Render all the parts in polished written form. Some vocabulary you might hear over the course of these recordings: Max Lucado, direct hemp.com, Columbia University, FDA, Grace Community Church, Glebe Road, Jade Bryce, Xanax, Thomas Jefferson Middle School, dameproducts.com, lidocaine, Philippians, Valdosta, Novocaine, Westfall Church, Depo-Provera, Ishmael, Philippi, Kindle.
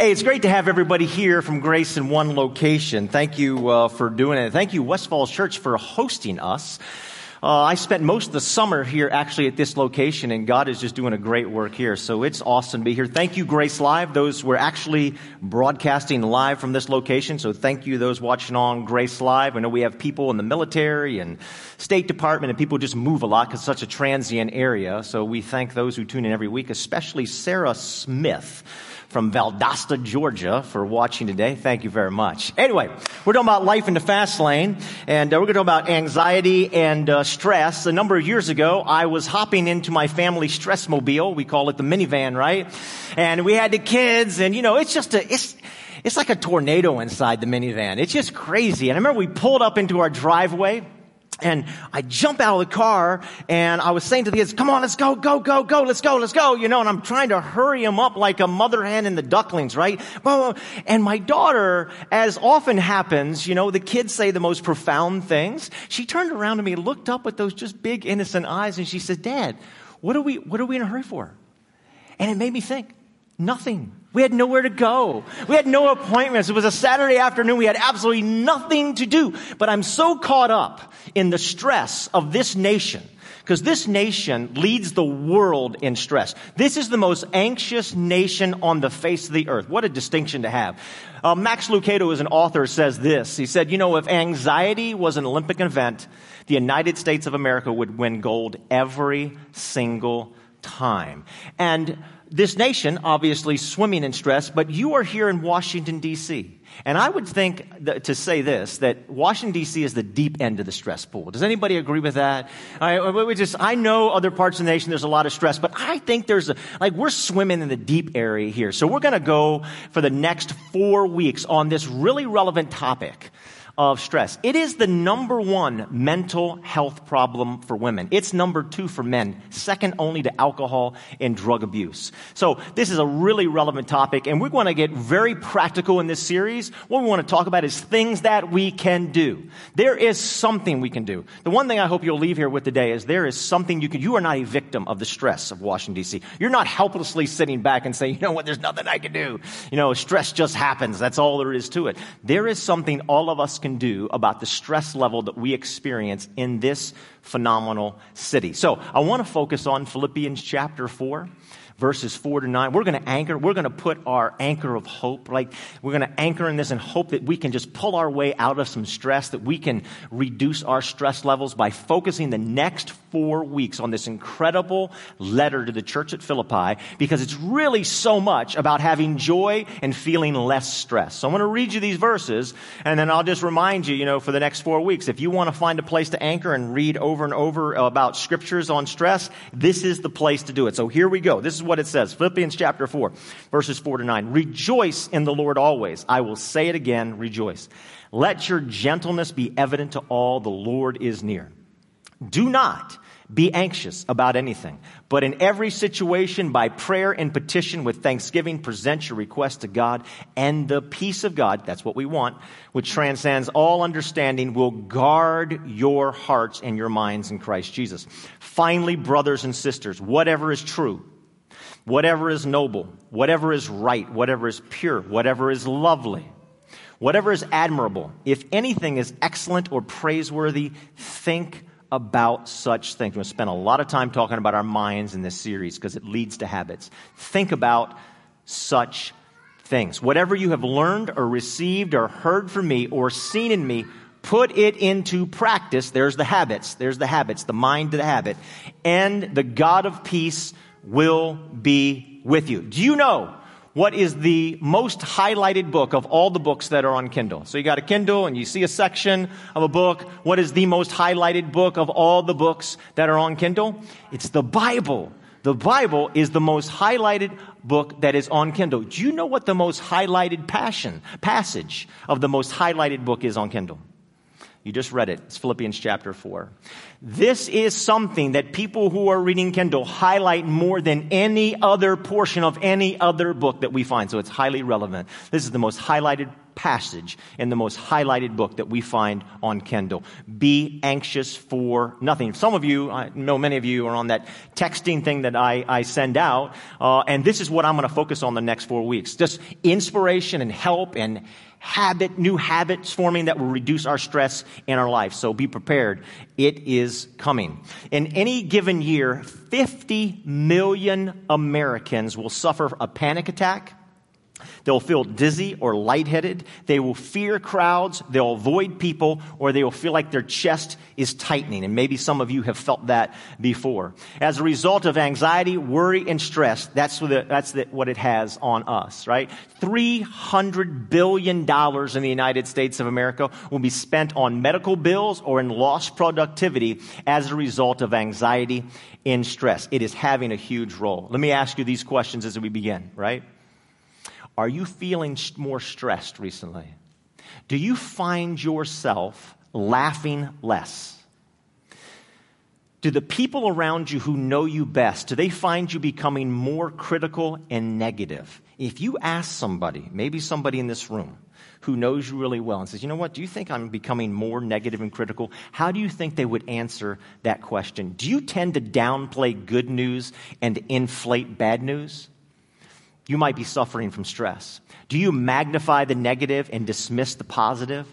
Hey, it's great to have everybody here from Grace in one location. Thank you for doing it. Thank you, Westfall Church, for hosting us. I spent most of the summer here actually at this location, and God is just doing a great work here. So it's awesome to be here. Thank you, Grace Live. Those were actually broadcasting live from this location. So thank you, those watching on Grace Live. I know we have people in the military and State Department, and people just move a lot because it's such a transient area. So we thank those who tune in every week, especially Sarah Smith from Valdosta, Georgia, for watching today. Thank you very much. Anyway, we're talking about life in the fast lane, and we're going to talk about anxiety and stress. A number of years ago, I was hopping into my family stress-mobile. We call it the minivan, right? And we had the kids, and, you know, it's like a tornado inside the minivan. It's just crazy. And I remember we pulled up into our driveway, and I jump out of the car, and I was saying to the kids, come on, let's go, go, go, go, let's go, let's go, you know, and I'm trying to hurry them up like a mother hen and the ducklings, right? And my daughter, as often happens, you know, the kids say the most profound things. She turned around to me, looked up with those just big innocent eyes, and she said, Dad, what are we in a hurry for? And it made me think, nothing. We had nowhere to go. We had no appointments. It was a Saturday afternoon. We had absolutely nothing to do. But I'm so caught up in the stress of this nation, because this nation leads the world in stress. This is the most anxious nation on the face of the earth. What a distinction to have. Max Lucado, as an author, says this. He said, you know, if anxiety was an Olympic event, the United States of America would win gold every single time. And this nation, obviously, swimming in stress, but you are here in Washington, D.C. And I would think that Washington, D.C. is the deep end of the stress pool. Does anybody agree with that? I know other parts of the nation, there's a lot of stress, but I think we're swimming in the deep area here. So we're going to go for the next 4 weeks on this really relevant topic of stress. It is the number one mental health problem for women. It's number two for men, second only to alcohol and drug abuse. So this is a really relevant topic, and we're going to get very practical in this series. What we want to talk about is things that we can do. There is something we can do. The one thing I hope you'll leave here with today is there is something you can. You are not a victim of the stress of Washington, D.C. You're not helplessly sitting back and saying, you know what, there's nothing I can do. You know, stress just happens. That's all there is to it. There is something all of us can do about the stress level that we experience in this phenomenal city. So I want to focus on Philippians chapter 4, verses 4-9. We're going to put our anchor of hope, right? We're going to anchor in this and hope that we can just pull our way out of some stress, that we can reduce our stress levels by focusing the next 4 weeks on this incredible letter to the church at Philippi, because it's really so much about having joy and feeling less stress. So I'm going to read you these verses, and then I'll just remind you, you know, for the next 4 weeks, if you want to find a place to anchor and read over and over about scriptures on stress, this is the place to do it. So here we go. This is what it says. Philippians chapter 4, verses 4-9. Rejoice in the Lord always. I will say it again, rejoice. Let your gentleness be evident to all. The Lord is near. Do not be anxious about anything, but in every situation, by prayer and petition with thanksgiving, present your request to God, and the peace of God, that's what we want, which transcends all understanding, will guard your hearts and your minds in Christ Jesus. Finally, brothers and sisters, whatever is true, whatever is noble, whatever is right, whatever is pure, whatever is lovely, whatever is admirable, if anything is excellent or praiseworthy, think about such things. We're going to spend a lot of time talking about our minds in this series because it leads to habits. Think about such things. Whatever you have learned or received or heard from me or seen in me, put it into practice. There's the habits, the mind to the habit. And the God of peace will be with you. Do you know what is the most highlighted book of all the books that are on Kindle? So you got a Kindle and you see a section of a book. What is the most highlighted book of all the books that are on Kindle? It's the Bible. The Bible is the most highlighted book that is on Kindle. Do you know what the most highlighted passage of the most highlighted book is on Kindle? You just read it. It's Philippians chapter 4. This is something that people who are reading Kindle highlight more than any other portion of any other book that we find. So it's highly relevant. This is the most highlighted passage in the most highlighted book that we find on Kindle. Be anxious for nothing. Some of you, I know many of you, are on that texting thing that I send out, and this is what I'm going to focus on the next 4 weeks. Just inspiration and help and new habits forming that will reduce our stress in our life. So be prepared. It is coming. In any given year, 50 million Americans will suffer a panic attack. They'll feel dizzy or lightheaded. They will fear crowds. They'll avoid people, or they will feel like their chest is tightening. And maybe some of you have felt that before. As a result of anxiety, worry, and stress, that's what it has on us, right? $300 billion in the United States of America will be spent on medical bills or in lost productivity as a result of anxiety and stress. It is having a huge role. Let me ask you these questions as we begin, right? Are you feeling more stressed recently? Do you find yourself laughing less? Do the people around you who know you best, do they find you becoming more critical and negative? If you ask somebody, maybe somebody in this room who knows you really well and says, you know what, do you think I'm becoming more negative and critical? How do you think they would answer that question? Do you tend to downplay good news and inflate bad news? You might be suffering from stress. Do you magnify the negative and dismiss the positive?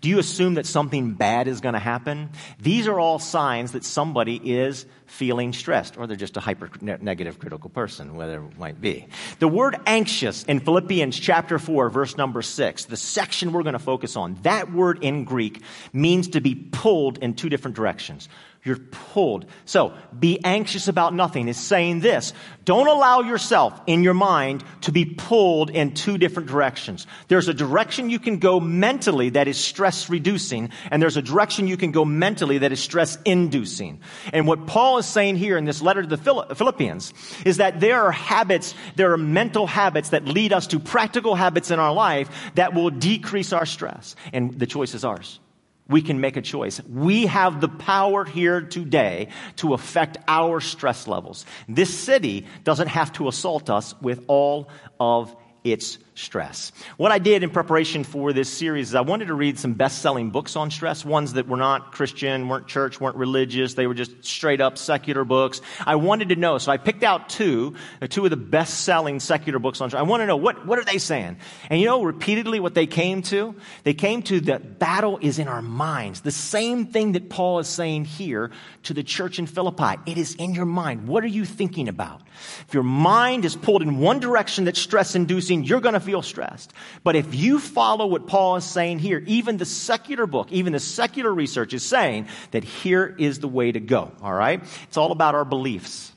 Do you assume that something bad is going to happen? These are all signs that somebody is feeling stressed, or they're just a hyper-negative critical person, whatever it might be. The word anxious in Philippians chapter 4, verse number 6, the section we're going to focus on, that word in Greek means to be pulled in two different directions. You're pulled. So, be anxious about nothing is saying this. Don't allow yourself in your mind to be pulled in two different directions. There's a direction you can go mentally that is stress reducing, and there's a direction you can go mentally that is stress inducing. And what Paul is saying here in this letter to the Philippians is that there are mental habits that lead us to practical habits in our life that will decrease our stress. And the choice is ours. We can make a choice. We have the power here today to affect our stress levels. This city doesn't have to assault us with all of its stress. What I did in preparation for this series is I wanted to read some best-selling books on stress, ones that were not Christian, weren't church, weren't religious. They were just straight-up secular books. I wanted to know, so I picked out two of the best-selling secular books on stress. I want to know, what are they saying? And you know, repeatedly what they came to that battle is in our minds. The same thing that Paul is saying here to the church in Philippi. It is in your mind. What are you thinking about? If your mind is pulled in one direction that's stress-inducing, you're going to feel stressed. But if you follow what Paul is saying here, even the secular book, even the secular research is saying that here is the way to go, all right? It's all about our beliefs.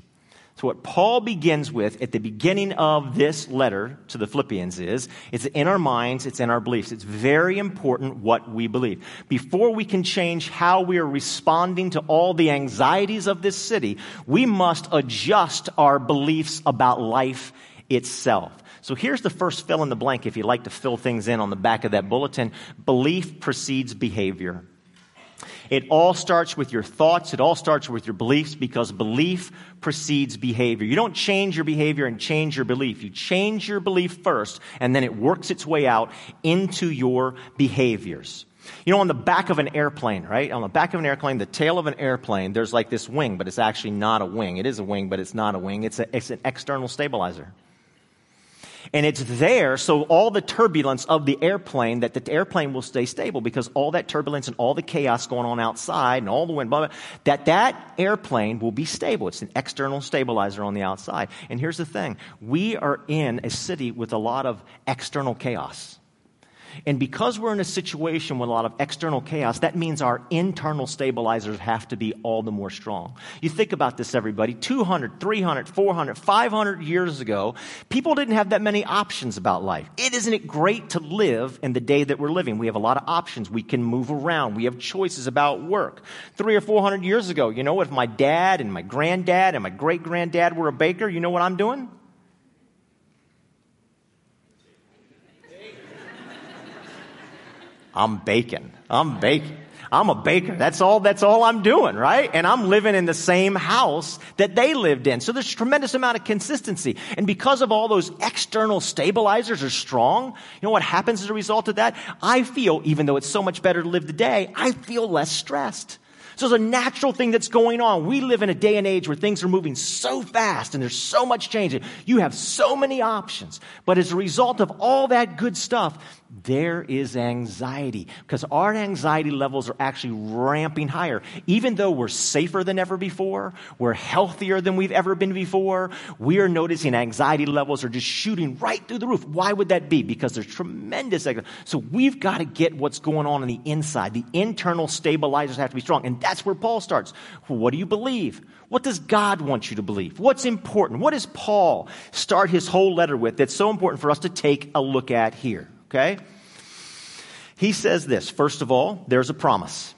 So what Paul begins with at the beginning of this letter to the Philippians is, it's in our minds, it's in our beliefs. It's very important what we believe. Before we can change how we are responding to all the anxieties of this city, we must adjust our beliefs about life itself. So here's the first fill in the blank if you like to fill things in on the back of that bulletin. Belief precedes behavior. It all starts with your thoughts. It all starts with your beliefs, because belief precedes behavior. You don't change your behavior and change your belief. You change your belief first, and then it works its way out into your behaviors. You know, on the back of an airplane, right? On the back of an airplane, the tail of an airplane, there's like this wing, but it's actually not a wing. It is a wing, but it's not a wing. It's an external stabilizer. And it's there so all the turbulence of the airplane, that the airplane will stay stable, because all that turbulence and all the chaos going on outside and all the wind, blah, blah, that airplane will be stable. It's an external stabilizer on the outside. And here's the thing. We are in a city with a lot of external chaos. And because we're in a situation with a lot of external chaos, that means our internal stabilizers have to be all the more strong. You think about this, everybody. 200, 300, 400, 500 years ago, people didn't have that many options about life. Isn't it great to live in the day that we're living? We have a lot of options. We can move around. We have choices about work. 300 or 400 years ago, you know, if my dad and my granddad and my great-granddad were a baker, you know what I'm doing? I'm baking. I'm a baker. That's all I'm doing, right? And I'm living in the same house that they lived in. So there's a tremendous amount of consistency. And because of all those external stabilizers are strong, you know what happens as a result of that? I feel, even though it's so much better to live today, I feel less stressed. So it's a natural thing that's going on. We live in a day and age where things are moving so fast and there's so much changing. You have so many options. But as a result of all that good stuff, there is anxiety because our anxiety levels are actually ramping higher. Even though we're safer than ever before, we're healthier than we've ever been before, we are noticing anxiety levels are just shooting right through the roof. Why would that be? Because there's tremendous anxiety. So we've got to get what's going on the inside. The internal stabilizers have to be strong. And that's where Paul starts. What do you believe? What does God want you to believe? What's important? What does Paul start his whole letter with that's so important for us to take a look at here? Okay? He says this, first of all, there's a promise.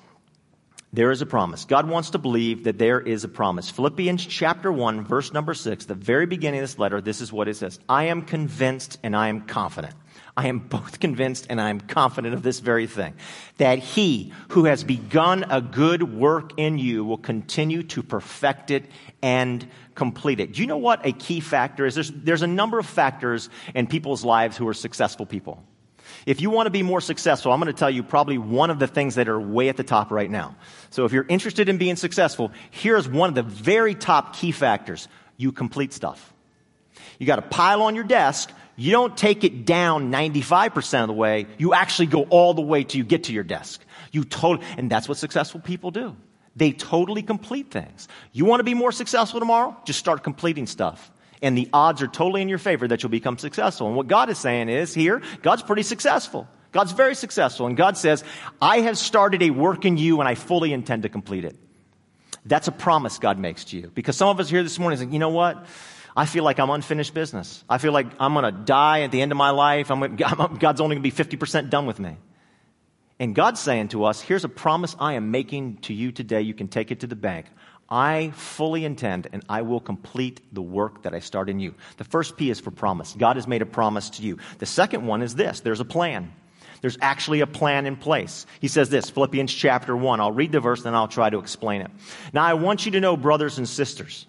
There is a promise. God wants to believe that there is a promise. Philippians chapter 1, verse number 6, the very beginning of this letter, this is what it says. I am convinced and I am confident. I am both convinced and I am confident of this very thing, that he who has begun a good work in you will continue to perfect it and complete it. Do you know what a key factor is? There's a number of factors in people's lives who are successful people. If you want to be more successful, I'm going to tell you probably one of the things that are way at the top right now. So if you're interested in being successful, here's one of the very top key factors. You complete stuff. You got a pile on your desk. You don't take it down 95% of the way. You actually go all the way till you get to your desk. And that's what successful people do. They totally complete things. You want to be more successful tomorrow? Just start completing stuff. And the odds are totally in your favor that you'll become successful. And what God is saying is here, God's pretty successful. God's very successful. And God says, I have started a work in you and I fully intend to complete it. That's a promise God makes to you. Because some of us here this morning think, you know what? I feel like I'm unfinished business. I feel like I'm going to die at the end of my life. God's only going to be 50% done with me. And God's saying to us, here's a promise I am making to you today. You can take it to the bank. I fully intend and I will complete the work that I start in you. The first P is for promise. God has made a promise to you. The second one is this. There's a plan. There's actually a plan in place. He says this, Philippians chapter 1. I'll read the verse, then I'll try to explain it. Now, I want you to know, brothers and sisters,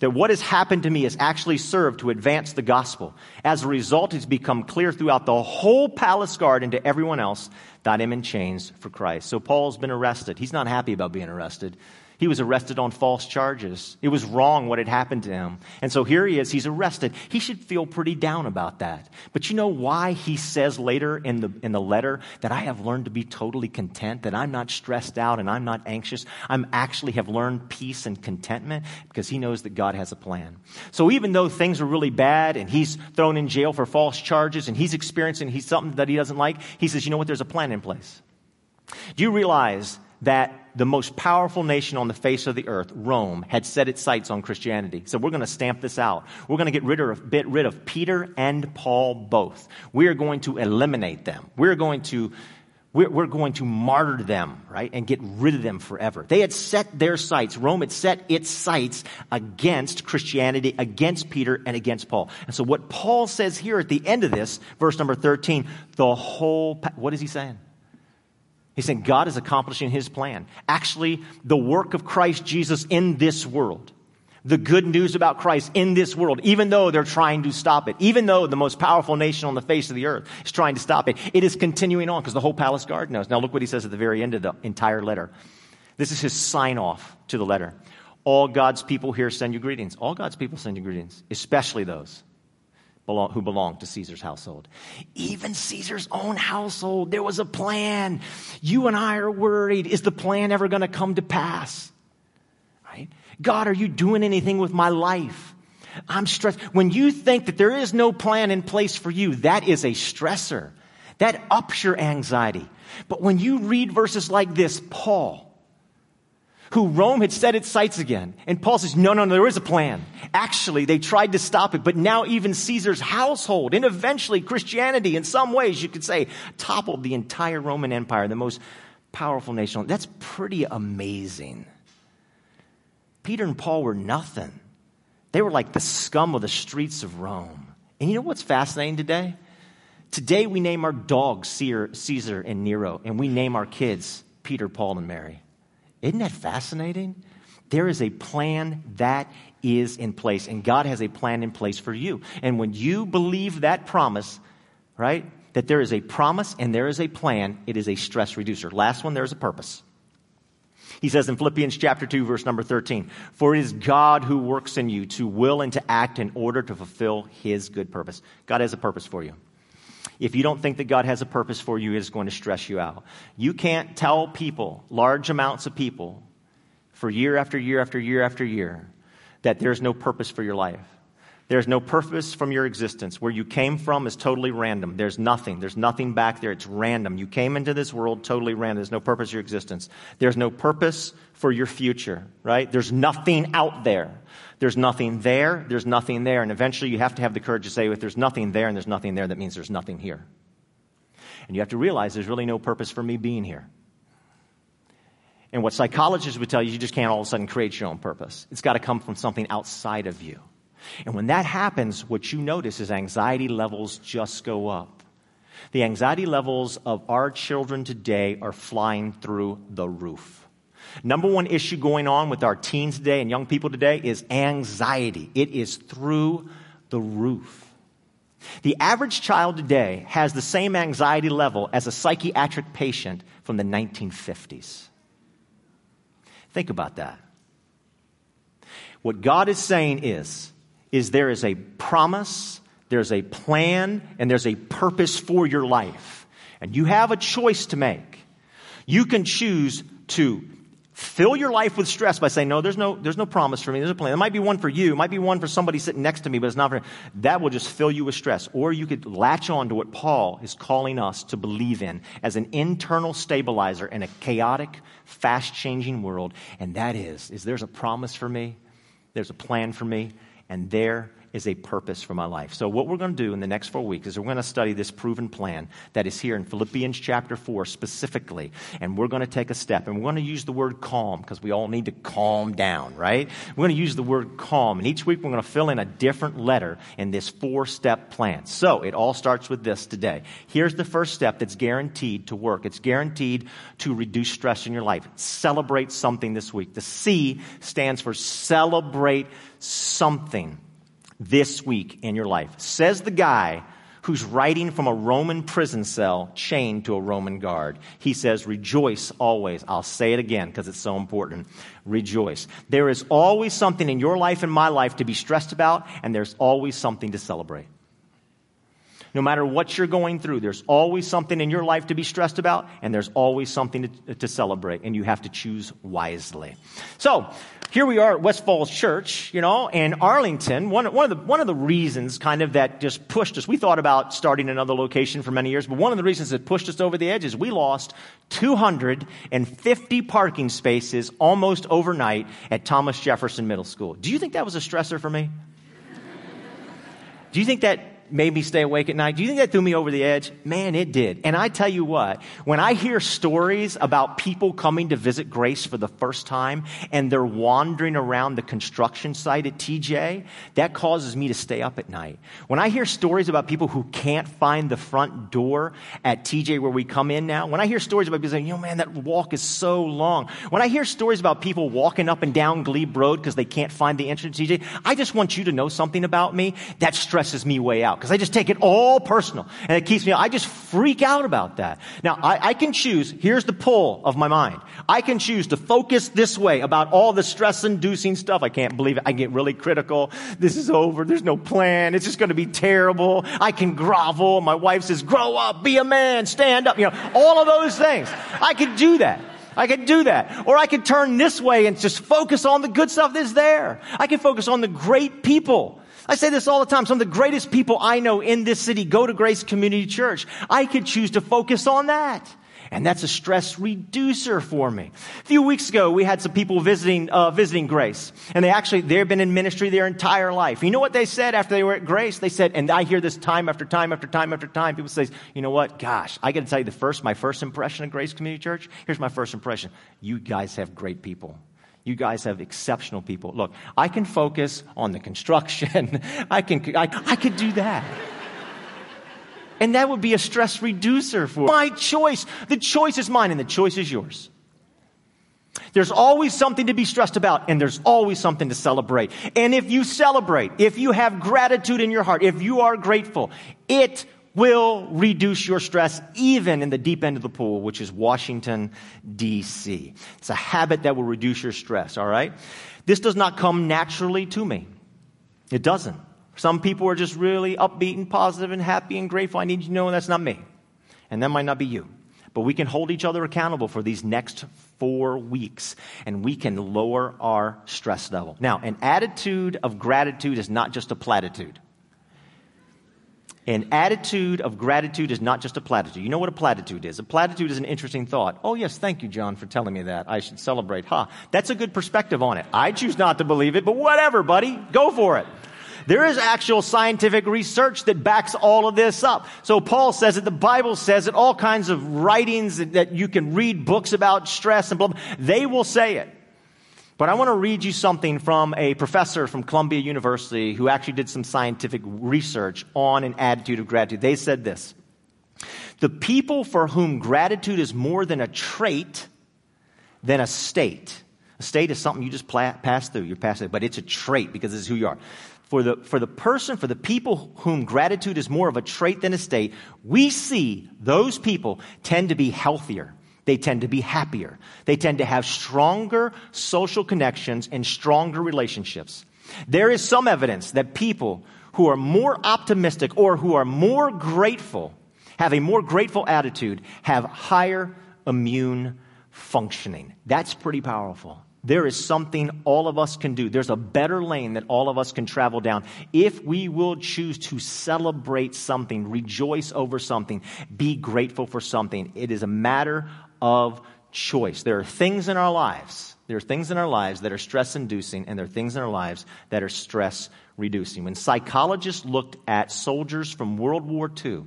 that what has happened to me has actually served to advance the gospel. As a result, it's become clear throughout the whole palace guard and to everyone else that I'm in chains for Christ. So Paul's been arrested. He's not happy about being arrested. He was arrested on false charges. It was wrong what had happened to him. And so here he is. He's arrested. He should feel pretty down about that. But you know why he says later in the letter that I have learned to be totally content, that I'm not stressed out and I'm not anxious. I'm actually have learned peace and contentment because he knows that God has a plan. So even though things are really bad and he's thrown in jail for false charges and he's experiencing something that he doesn't like, he says, you know what? There's a plan in place. Do you realize that the most powerful nation on the face of the earth, Rome, had set its sights on Christianity. So we're going to stamp this out. We're going to get rid of Peter and Paul both. We are going to eliminate them. We're going to martyr them, right, and get rid of them forever. They had set their sights. Rome had set its sights against Christianity, against Peter, and against Paul. And so what Paul says here at the end of this, verse number 13, what is he saying? He's saying God is accomplishing his plan. Actually, the work of Christ Jesus in this world, the good news about Christ in this world, even though they're trying to stop it, even though the most powerful nation on the face of the earth is trying to stop it, it is continuing on because the whole palace guard knows. Now look what he says at the very end of the entire letter. This is his sign-off to the letter. All God's people here send you greetings. All God's people send you greetings, especially those who belonged to Caesar's household. Even Caesar's own household, there was a plan. You and I are worried. Is the plan ever going to come to pass? Right? God, are you doing anything with my life? I'm stressed. When you think that there is no plan in place for you, that is a stressor. That ups your anxiety. But when you read verses like this, Paul, who Rome had set its sights again. And Paul says, no, there is a plan. Actually, they tried to stop it, but now even Caesar's household and eventually Christianity, in some ways, you could say, toppled the entire Roman Empire, the most powerful nation. That's pretty amazing. Peter and Paul were nothing. They were like the scum of the streets of Rome. And you know what's fascinating today? Today we name our dogs Caesar and Nero, and we name our kids Peter, Paul, and Mary. Isn't that fascinating? There is a plan that is in place, and God has a plan in place for you. And when you believe that promise, right, that there is a promise and there is a plan, it is a stress reducer. Last one, there is a purpose. He says in Philippians chapter 2, verse number 13, "For it is God who works in you to will and to act in order to fulfill his good purpose." God has a purpose for you. If you don't think that God has a purpose for you, it is going to stress you out. You can't tell people, large amounts of people, for year after year after year after year, that there's no purpose for your life. There's no purpose from your existence. Where you came from is totally random. There's nothing. There's nothing back there. It's random. You came into this world totally random. There's no purpose for your existence. There's no purpose for your future, right? There's nothing out there. There's nothing there. There's nothing there. And eventually you have to have the courage to say, if there's nothing there and there's nothing there, that means there's nothing here. And you have to realize there's really no purpose for me being here. And what psychologists would tell you, you just can't all of a sudden create your own purpose. It's got to come from something outside of you. And when that happens, what you notice is anxiety levels just go up. The anxiety levels of our children today are flying through the roof. Number one issue going on with our teens today and young people today is anxiety. It is through the roof. The average child today has the same anxiety level as a psychiatric patient from the 1950s. Think about that. What God is saying is there is a promise, there's a plan, and there's a purpose for your life. And you have a choice to make. You can choose to fill your life with stress by saying, no, there's no promise for me, there's a plan. There might be one for you, it might be one for somebody sitting next to me, but it's not for me. That will just fill you with stress. Or you could latch on to what Paul is calling us to believe in as an internal stabilizer in a chaotic, fast-changing world, and that is there's a promise for me, there's a plan for me, and there is a purpose for my life. So what we're going to do in the next 4 weeks is we're going to study this proven plan that is here in Philippians chapter 4 specifically. And we're going to take a step. And we're going to use the word calm because we all need to calm down, right? We're going to use the word calm. And each week we're going to fill in a different letter in this 4-step plan. So it all starts with this today. Here's the first step that's guaranteed to work. It's guaranteed to reduce stress in your life. Celebrate something this week. The C stands for celebrate something this week in your life. Says the guy who's writing from a Roman prison cell chained to a Roman guard. He says, rejoice always. I'll say it again because it's so important. Rejoice. There is always something in your life and my life to be stressed about, and there's always something to celebrate. No matter what you're going through, there's always something in your life to be stressed about, and there's always something to celebrate, and you have to choose wisely. So here we are at Westfall Church, in Arlington. One of the reasons kind of that just pushed us, we thought about starting another location for many years, but one of the reasons that pushed us over the edge is we lost 250 parking spaces almost overnight at Thomas Jefferson Middle School. Do you think that was a stressor for me? Do you think that made me stay awake at night? Do you think that threw me over the edge? Man, it did. And I tell you what, when I hear stories about people coming to visit Grace for the first time and they're wandering around the construction site at TJ, that causes me to stay up at night. When I hear stories about people who can't find the front door at TJ where we come in now, when I hear stories about people saying, man, that walk is so long. When I hear stories about people walking up and down Glebe Road because they can't find the entrance to TJ, I just want you to know something about me. That stresses me way out, because I just take it all personal, and it keeps me, I just freak out about that. Now, I can choose, here's the pull of my mind. I can choose to focus this way about all the stress-inducing stuff. I can't believe it. I get really critical. This is over. There's no plan. It's just going to be terrible. I can grovel. My wife says, grow up, be a man, stand up. All of those things. I could do that. Or I could turn this way and just focus on the good stuff that's there. I can focus on the great people. I say this all the time. Some of the greatest people I know in this city go to Grace Community Church. I could choose to focus on that. And that's a stress reducer for me. A few weeks ago, we had some people visiting Grace. And they've been in ministry their entire life. You know what they said after they were at Grace? They said, and I hear this time after time after time after time. People say, you know what? Gosh, I got to tell you my first impression of Grace Community Church. Here's my first impression. You guys have great people. You guys have exceptional people. Look, I can focus on the construction. I could do that. and that would be a stress reducer for my choice. The choice is mine, and the choice is yours. There's always something to be stressed about, and there's always something to celebrate. And if you celebrate, if you have gratitude in your heart, if you are grateful, it will reduce your stress even in the deep end of the pool, which is Washington, D.C. It's a habit that will reduce your stress, all right? This does not come naturally to me. It doesn't. Some people are just really upbeat and positive and happy and grateful. I need you to know that's not me. And that might not be you. But we can hold each other accountable for these next 4 weeks, and we can lower our stress level. Now, an attitude of gratitude is not just a platitude. An attitude of gratitude is not just a platitude. You know what a platitude is? A platitude is an interesting thought. Oh, yes, thank you, John, for telling me that. I should celebrate. Ha, that's a good perspective on it. I choose not to believe it, but whatever, buddy. Go for it. There is actual scientific research that backs all of this up. So Paul says it, the Bible says it, all kinds of writings that you can read, books about stress and blah, blah. They will say it. But I want to read you something from a professor from Columbia University who actually did some scientific research on an attitude of gratitude. They said this: the people for whom gratitude is more than a trait than a state. A state is something you just pass through. You're passing, but it's a trait because it's who you are. For the people whom gratitude is more of a trait than a state, we see those people tend to be healthier. They tend to be happier. They tend to have stronger social connections and stronger relationships. There is some evidence that people who are more optimistic or who are more grateful, have a more grateful attitude, have higher immune functioning. That's pretty powerful. There is something all of us can do. There's a better lane that all of us can travel down if we will choose to celebrate something, rejoice over something, be grateful for something. It is a matter of choice. There are things in our lives that are stress-inducing, and there are things in our lives that are stress-reducing. When psychologists looked at soldiers from World War II,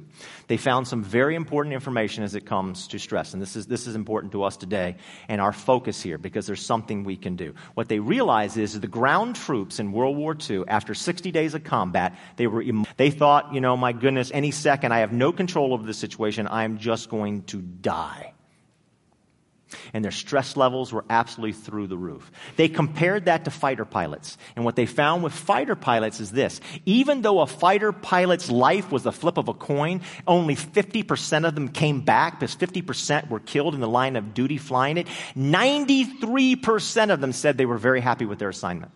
they found some very important information as it comes to stress. And this is important to us today and our focus here, because there's something we can do. What they realized is the ground troops in World War II, after 60 days of combat, they thought, you know, my goodness, any second, I have no control over this situation. I'm just going to die. And their stress levels were absolutely through the roof. They compared that to fighter pilots. And what they found with fighter pilots is this: even though a fighter pilot's life was the flip of a coin, only 50% of them came back, because 50% were killed in the line of duty flying it. 93% of them said they were very happy with their assignment.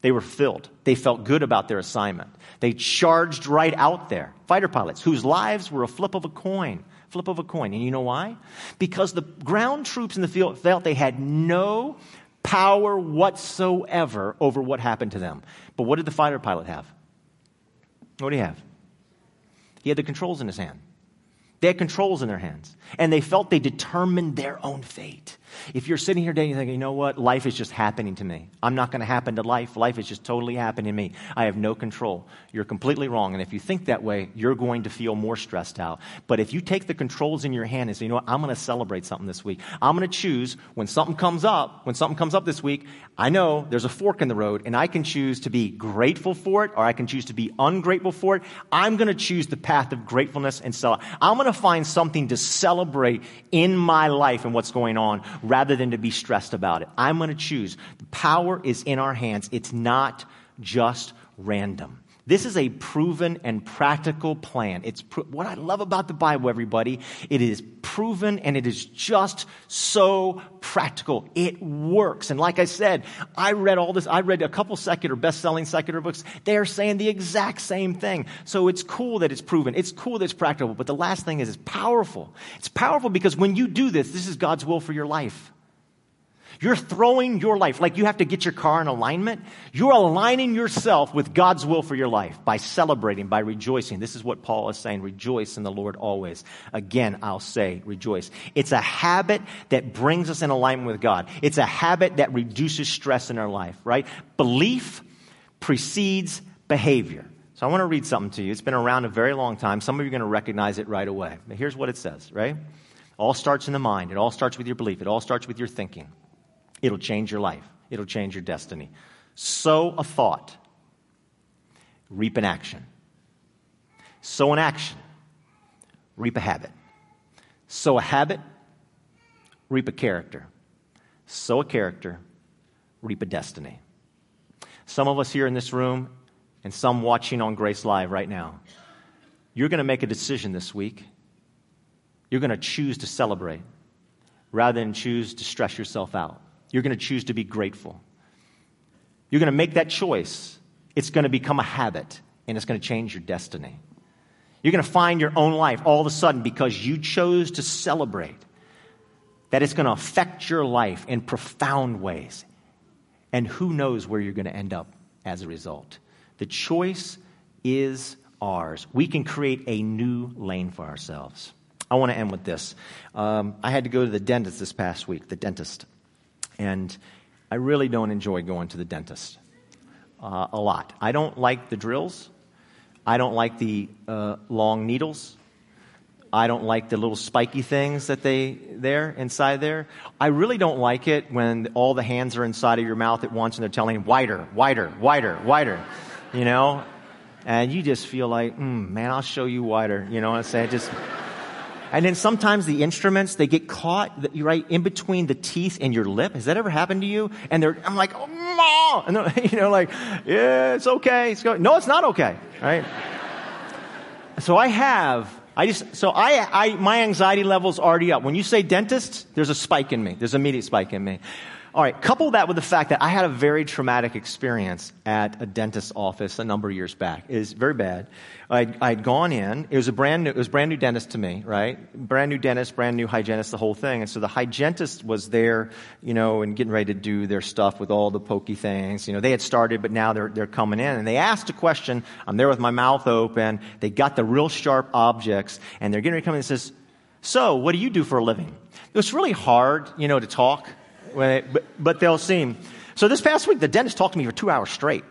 They were filled. They felt good about their assignment. They charged right out there. Fighter pilots whose lives were a flip of a coin. And you know why? Because the ground troops in the field felt they had no power whatsoever over what happened to them. But what did the fighter pilot have? What did he have? He had the controls in his hand. They had controls in their hands. And they felt they determined their own fate. If you're sitting here today and you think, you know what? Life is just happening to me. I'm not going to happen to life. Life is just totally happening to me. I have no control. You're completely wrong. And if you think that way, you're going to feel more stressed out. But if you take the controls in your hand and say, you know what? I'm going to celebrate something this week. I'm going to choose when something comes up this week, I know there's a fork in the road, and I can choose to be grateful for it, or I can choose to be ungrateful for it. I'm going to choose the path of gratefulness, and so I'm going to find something to celebrate in my life and what's going on, rather than to be stressed about it. I'm going to choose. The power is in our hands. It's not just random. This is a proven and practical plan. It's what I love about the Bible, everybody. It is proven, and it is just so practical. It works. And like I said, I read all this. I read a couple secular, best-selling secular books. They're saying the exact same thing. So it's cool that it's proven. It's cool that it's practical. But the last thing is it's powerful. It's powerful because when you do this, this is God's will for your life. You're throwing your life, like you have to get your car in alignment. You're aligning yourself with God's will for your life by celebrating, by rejoicing. This is what Paul is saying: rejoice in the Lord always. Again, I'll say rejoice. It's a habit that brings us in alignment with God. It's a habit that reduces stress in our life, right? Belief precedes behavior. So I want to read something to you. It's been around a very long time. Some of you are going to recognize it right away. But here's what it says, right? All starts in the mind. It all starts with your belief. It all starts with your thinking. It'll change your life. It'll change your destiny. Sow a thought, reap an action. Sow an action, reap a habit. Sow a habit, reap a character. Sow a character, reap a destiny. Some of us here in this room and some watching on Grace Live right now, you're going to make a decision this week. You're going to choose to celebrate rather than choose to stress yourself out. You're going to choose to be grateful. You're going to make that choice. It's going to become a habit, and it's going to change your destiny. You're going to find your own life all of a sudden because you chose to celebrate that it's going to affect your life in profound ways. And who knows where you're going to end up as a result. The choice is ours. We can create a new lane for ourselves. I want to end with this. I had to go to the dentist this past week, and I really don't enjoy going to the dentist a lot. I don't like the drills. I don't like the long needles. I don't like the little spiky things that inside there. I really don't like it when all the hands are inside of your mouth at once and they're telling you, wider, wider, wider, wider, you know? And you just feel like, man, I'll show you wider. You know what I'm saying? And then sometimes the instruments, they get caught right in between the teeth and your lip. Has that ever happened to you? And I'm like, oh, ma! And they're, yeah, it's okay. It's going. No, it's not okay, right? My anxiety level's already up. When you say dentist, there's a spike in me. There's an immediate spike in me. All right, couple that with the fact that I had a very traumatic experience at a dentist's office a number of years back. It was very bad. I'd gone in. It was a brand new dentist to me, right? Brand new dentist, brand new hygienist, the whole thing. And so the hygienist was there, and getting ready to do their stuff with all the pokey things. They had started, but now they're coming in. And they asked a question. I'm there with my mouth open. They got the real sharp objects, and they're getting ready to come in and says, "So, what do you do for a living?" It was really hard, to talk. But they'll seem. So this past week, the dentist talked to me for 2 hours straight,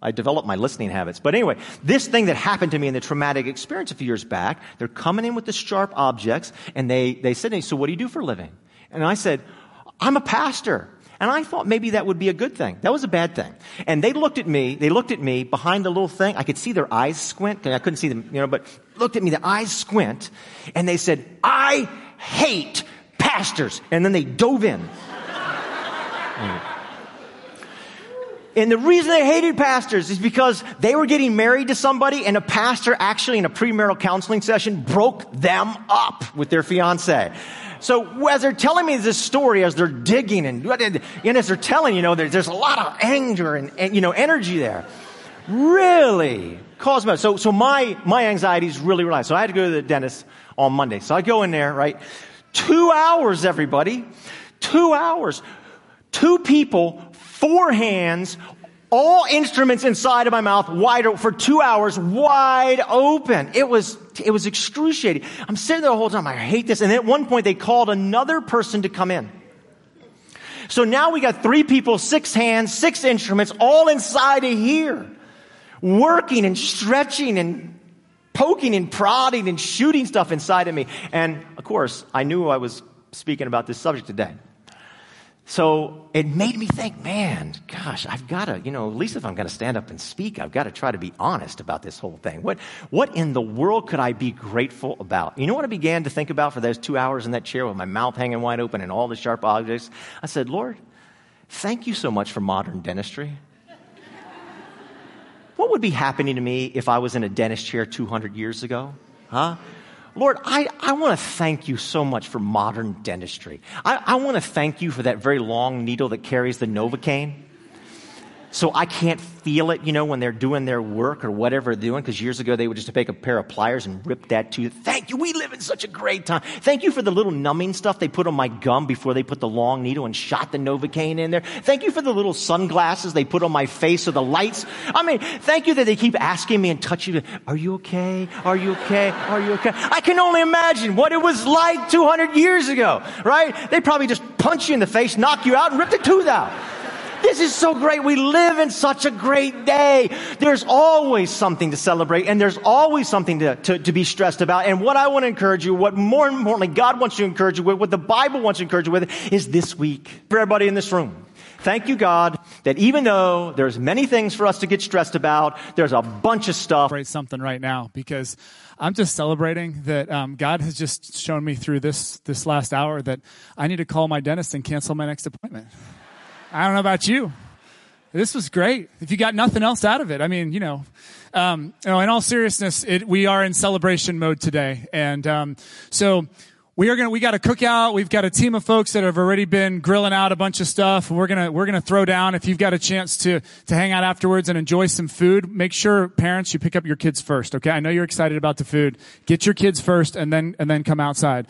I developed my listening habits. But anyway, this thing that happened to me in the traumatic experience a few years back, they're coming in with the sharp objects, and they said to me, "So what do you do for a living?" And I said, "I'm a pastor." And I thought maybe that would be a good thing. That was a bad thing. And they looked at me behind the little thing. I could see their eyes squint. I couldn't see them, but looked at me, the eyes squint, and they said, "I hate pastors." And then they dove in. And the reason they hated pastors is because they were getting married to somebody, and a pastor actually in a premarital counseling session broke them up with their fiancé. So as they're telling me this story, as they're digging and as they're telling, there's a lot of anger and energy there. Really caused me. So my anxieties really rise. So I had to go to the dentist on Monday. So I go in there, right? 2 hours, everybody. 2 hours. 2 people, 4 hands, all instruments inside of my mouth for 2 hours, wide open. It was excruciating. I'm sitting there the whole time. I hate this. And then at one point they called another person to come in. So now we got 3 people, 6 hands, 6 instruments, all inside of here, working and stretching and poking and prodding and shooting stuff inside of me. And of course, I knew I was speaking about this subject today. So it made me think, I've got to, at least if I'm going to stand up and speak, I've got to try to be honest about this whole thing. What in the world could I be grateful about? You know what I began to think about for those 2 hours in that chair with my mouth hanging wide open and all the sharp objects? I said, "Lord, thank you so much for modern dentistry." What would be happening to me if I was in a dentist chair 200 years ago? Huh? Lord, I want to thank you so much for modern dentistry. I want to thank you for that very long needle that carries the Novocaine. So I can't feel it, when they're doing their work or whatever they're doing, because years ago they would just take a pair of pliers and rip that tooth. Thank you. We live in such a great time. Thank you for the little numbing stuff they put on my gum before they put the long needle and shot the Novocaine in there. Thank you for the little sunglasses they put on my face or the lights. Thank you that they keep asking me and touching me. Are you okay? Are you okay? Are you okay? I can only imagine what it was like 200 years ago, right? They probably just punch you in the face, knock you out, and rip the tooth out. This is so great. We live in such a great day. There's always something to celebrate, and there's always something to be stressed about. And what I want to encourage you, what more importantly God wants to encourage you with, what the Bible wants to encourage you with, is this week. For everybody in this room, thank you, God. that even though there's many things for us to get stressed about, there's a bunch of stuff. Celebrate something right now, because I'm just celebrating that God has just shown me through this last hour that I need to call my dentist and cancel my next appointment. I don't know about you. This was great. If you got nothing else out of it, I mean, in all seriousness, we are in celebration mode today. And so we got a cookout. We've got a team of folks that have already been grilling out a bunch of stuff. We're going to throw down. If you've got a chance to hang out afterwards and enjoy some food, make sure, parents, you pick up your kids first. Okay. I know you're excited about the food. Get your kids first and then come outside.